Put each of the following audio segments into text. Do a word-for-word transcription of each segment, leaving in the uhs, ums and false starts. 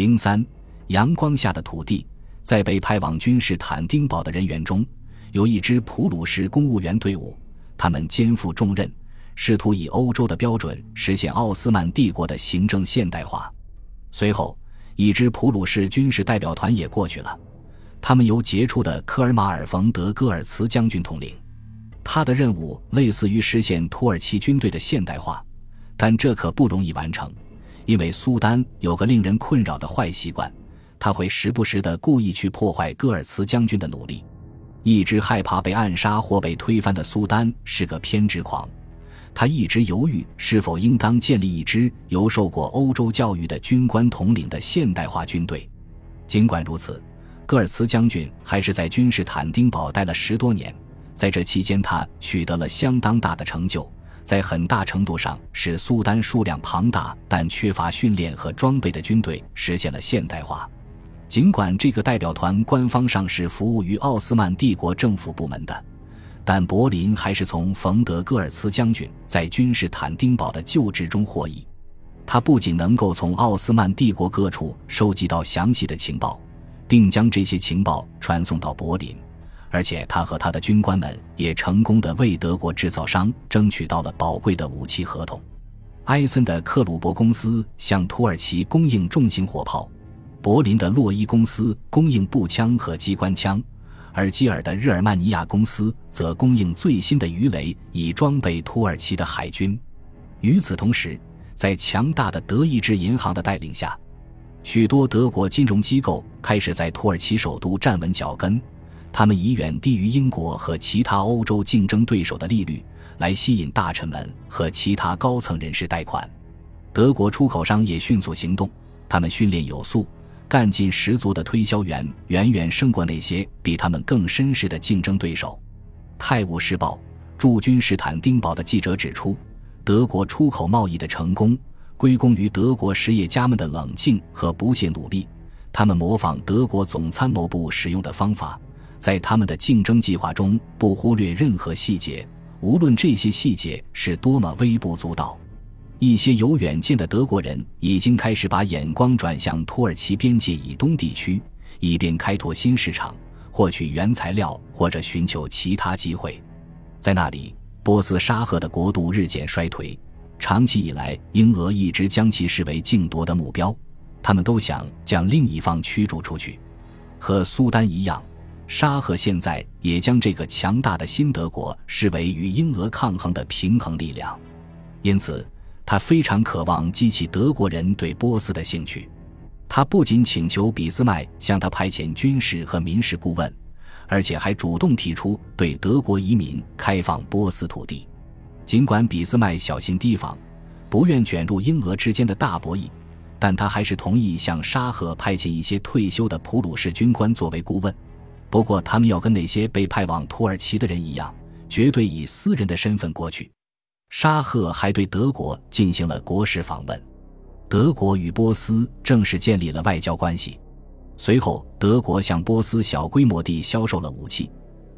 零三，阳光下的土地。在被派往君士坦丁堡的人员中，有一支普鲁士公务员队伍，他们肩负重任，试图以欧洲的标准实现奥斯曼帝国的行政现代化。随后，一支普鲁士军事代表团也过去了，他们由杰出的科尔马尔冯德戈尔茨将军统领。他的任务类似于实现土耳其军队的现代化，但这可不容易完成。因为苏丹有个令人困扰的坏习惯，他会时不时地故意去破坏戈尔茨将军的努力。一直害怕被暗杀或被推翻的苏丹是个偏执狂，他一直犹豫是否应当建立一支由受过欧洲教育的军官统领的现代化军队。尽管如此，戈尔茨将军还是在君士坦丁堡待了十多年，在这期间他取得了相当大的成就，在很大程度上使苏丹数量庞大但缺乏训练和装备的军队实现了现代化。尽管这个代表团官方上是服务于奥斯曼帝国政府部门的，但柏林还是从冯德戈尔茨将军在君士坦丁堡的就职中获益。他不仅能够从奥斯曼帝国各处收集到详细的情报，并将这些情报传送到柏林，而且他和他的军官们也成功地为德国制造商争取到了宝贵的武器合同。埃森的克鲁伯公司向土耳其供应重型火炮，柏林的洛伊公司供应步枪和机关枪，而基尔的日耳曼尼亚公司则供应最新的鱼雷以装备土耳其的海军。与此同时，在强大的德意志银行的带领下，许多德国金融机构开始在土耳其首都站稳脚跟，他们以远低于英国和其他欧洲竞争对手的利率来吸引大臣们和其他高层人士贷款。德国出口商也迅速行动，他们训练有素、干劲十足的推销员远远胜过那些比他们更绅士的竞争对手。泰晤士报驻君士坦丁堡的记者指出，德国出口贸易的成功归功于德国实业家们的冷静和不懈努力，他们模仿德国总参谋部使用的方法，在他们的竞争计划中不忽略任何细节，无论这些细节是多么微不足道。一些有远见的德国人已经开始把眼光转向土耳其边界以东地区，以便开拓新市场、获取原材料或者寻求其他机会。在那里，波斯沙赫的国度日渐衰退，长期以来英俄一直将其视为竞夺的目标，他们都想将另一方驱逐出去。和苏丹一样，沙赫现在也将这个强大的新德国视为与英俄抗衡的平衡力量，因此他非常渴望激起德国人对波斯的兴趣。他不仅请求俾斯麦向他派遣军事和民事顾问，而且还主动提出对德国移民开放波斯土地。尽管俾斯麦小心提防，不愿卷入英俄之间的大博弈，但他还是同意向沙赫派遣一些退休的普鲁士军官作为顾问。不过他们要跟那些被派往土耳其的人一样，绝对以私人的身份过去。沙赫还对德国进行了国事访问，德国与波斯正式建立了外交关系。随后德国向波斯小规模地销售了武器，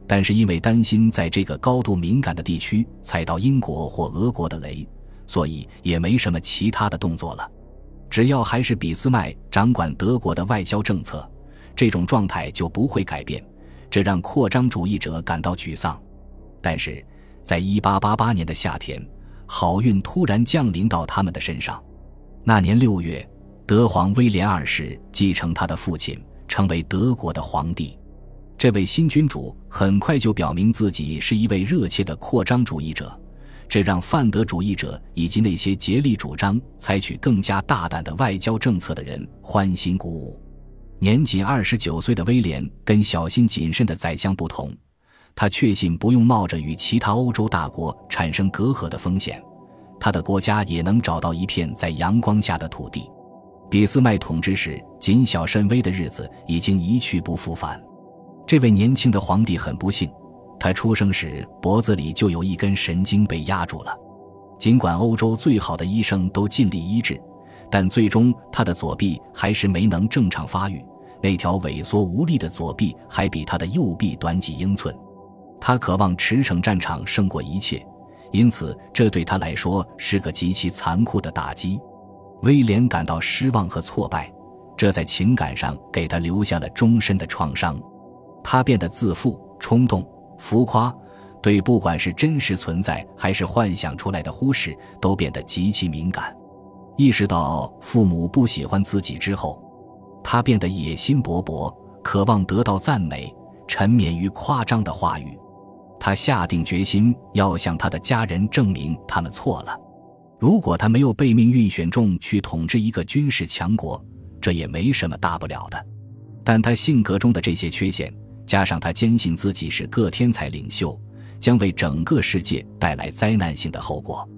但是因为担心在这个高度敏感的地区踩到英国或俄国的雷，所以也没什么其他的动作了。只要还是俾斯麦掌管德国的外交政策，这种状态就不会改变，这让扩张主义者感到沮丧。但是在一八八八年的夏天，好运突然降临到他们的身上。那年六月，德皇威廉二世继承他的父亲成为德国的皇帝。这位新君主很快就表明自己是一位热切的扩张主义者，这让泛德主义者以及那些竭力主张采取更加大胆的外交政策的人欢欣鼓舞。年仅二十九岁的威廉跟小心谨慎的宰相不同，他确信不用冒着与其他欧洲大国产生隔阂的风险，他的国家也能找到一片在阳光下的土地。俾斯麦统治时谨小慎微的日子已经一去不复返。这位年轻的皇帝很不幸，他出生时脖子里就有一根神经被压住了。尽管欧洲最好的医生都尽力医治，但最终他的左臂还是没能正常发育，那条萎缩无力的左臂还比他的右臂短几英寸。他渴望驰骋战场胜过一切，因此这对他来说是个极其残酷的打击。威廉感到失望和挫败，这在情感上给他留下了终身的创伤。他变得自负、冲动、浮夸，对不管是真实存在还是幻想出来的忽视都变得极其敏感。意识到父母不喜欢自己之后，他变得野心勃勃，渴望得到赞美，沉湎于夸张的话语。他下定决心要向他的家人证明他们错了。如果他没有被命运选中去统治一个军事强国，这也没什么大不了的。但他性格中的这些缺陷，加上他坚信自己是个天才领袖，将为整个世界带来灾难性的后果。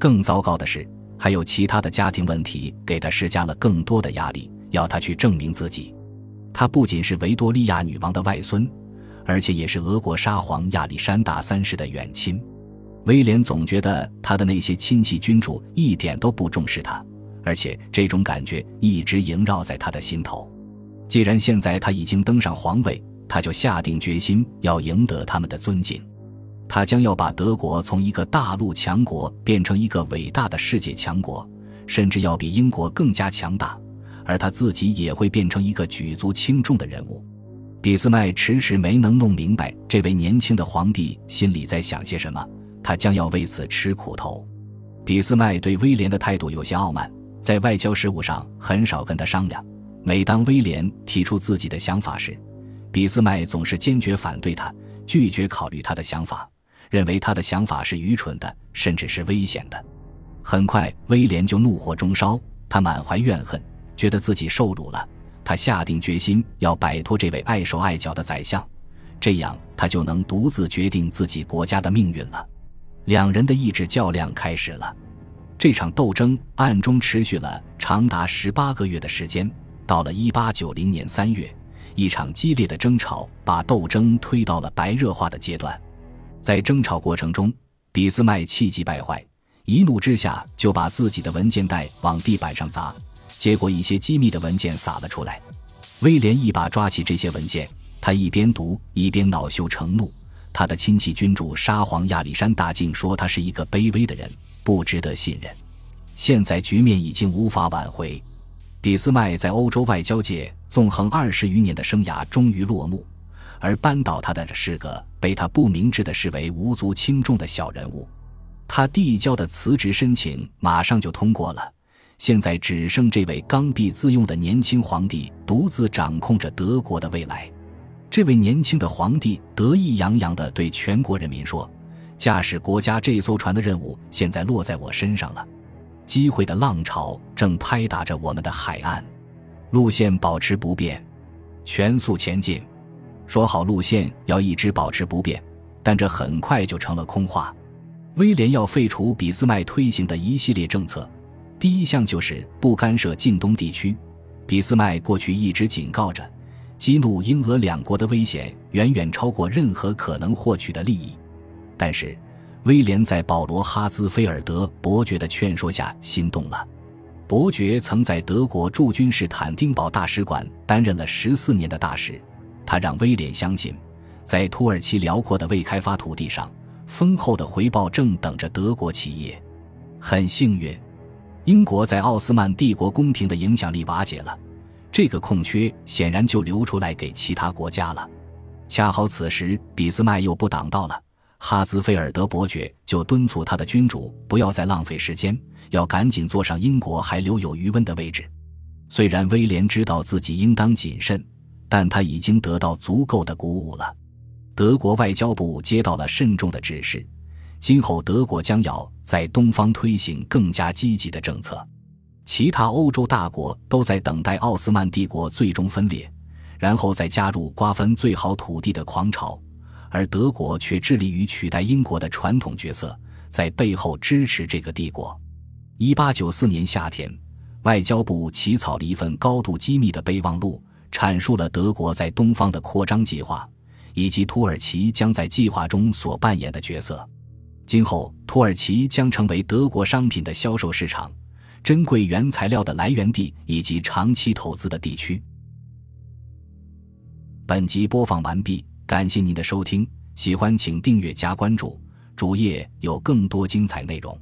更糟糕的是，还有其他的家庭问题给他施加了更多的压力，要他去证明自己。他不仅是维多利亚女王的外孙，而且也是俄国沙皇亚历山大三世的远亲。威廉总觉得他的那些亲戚君主一点都不重视他，而且这种感觉一直萦绕在他的心头。既然现在他已经登上皇位，他就下定决心要赢得他们的尊敬。他将要把德国从一个大陆强国变成一个伟大的世界强国，甚至要比英国更加强大，而他自己也会变成一个举足轻重的人物。俾斯麦迟迟没能弄明白这位年轻的皇帝心里在想些什么，他将要为此吃苦头。俾斯麦对威廉的态度有些傲慢，在外交事务上很少跟他商量。每当威廉提出自己的想法时，俾斯麦总是坚决反对他，拒绝考虑他的想法，认为他的想法是愚蠢的，甚至是危险的。很快，威廉就怒火中烧，他满怀怨恨，觉得自己受辱了。他下定决心要摆脱这位碍手碍脚的宰相，这样他就能独自决定自己国家的命运了。两人的意志较量开始了。这场斗争暗中持续了长达十八个月的时间。到了一八九零年三月，一场激烈的争吵把斗争推到了白热化的阶段。在争吵过程中，俾斯麦气急败坏，一怒之下就把自己的文件袋往地板上砸，结果一些机密的文件洒了出来。威廉一把抓起这些文件，他一边读一边恼羞成怒。他的亲戚君主沙皇亚历山大竟说他是一个卑微的人，不值得信任。现在局面已经无法挽回。俾斯麦在欧洲外交界纵横二十余年的生涯终于落幕，而扳倒他的是个被他不明智的视为无足轻重的小人物。他递交的辞职申请马上就通过了，现在只剩这位刚愎自用的年轻皇帝独自掌控着德国的未来。这位年轻的皇帝得意洋洋地对全国人民说，驾驶国家这艘船的任务现在落在我身上了。机会的浪潮正拍打着我们的海岸，路线保持不变，全速前进。说好路线要一直保持不变，但这很快就成了空话。威廉要废除俾斯麦推行的一系列政策，第一项就是不干涉近东地区。俾斯麦过去一直警告着，激怒英俄两国的危险远远超过任何可能获取的利益。但是威廉在保罗·哈兹菲尔德伯爵的劝说下心动了。伯爵曾在德国驻军士坦丁堡大使馆担任了十四年的大使，他让威廉相信，在土耳其辽阔的未开发土地上，丰厚的回报正等着德国企业。很幸运，英国在奥斯曼帝国宫廷的影响力瓦解了，这个空缺显然就留出来给其他国家了。恰好此时俾斯麦又不挡道了，哈兹菲尔德伯爵就敦促他的君主不要再浪费时间，要赶紧坐上英国还留有余温的位置。虽然威廉知道自己应当谨慎，但他已经得到足够的鼓舞了。德国外交部接到了慎重的指示，今后德国将要在东方推行更加积极的政策。其他欧洲大国都在等待奥斯曼帝国最终分裂，然后再加入瓜分最好土地的狂潮，而德国却致力于取代英国的传统角色，在背后支持这个帝国。一八九四年夏天，外交部起草了一份高度机密的备忘录，阐述了德国在东方的扩张计划，以及土耳其将在计划中所扮演的角色。今后，土耳其将成为德国商品的销售市场，珍贵原材料的来源地，以及长期投资的地区。本集播放完毕，感谢您的收听，喜欢请订阅加关注，主页有更多精彩内容。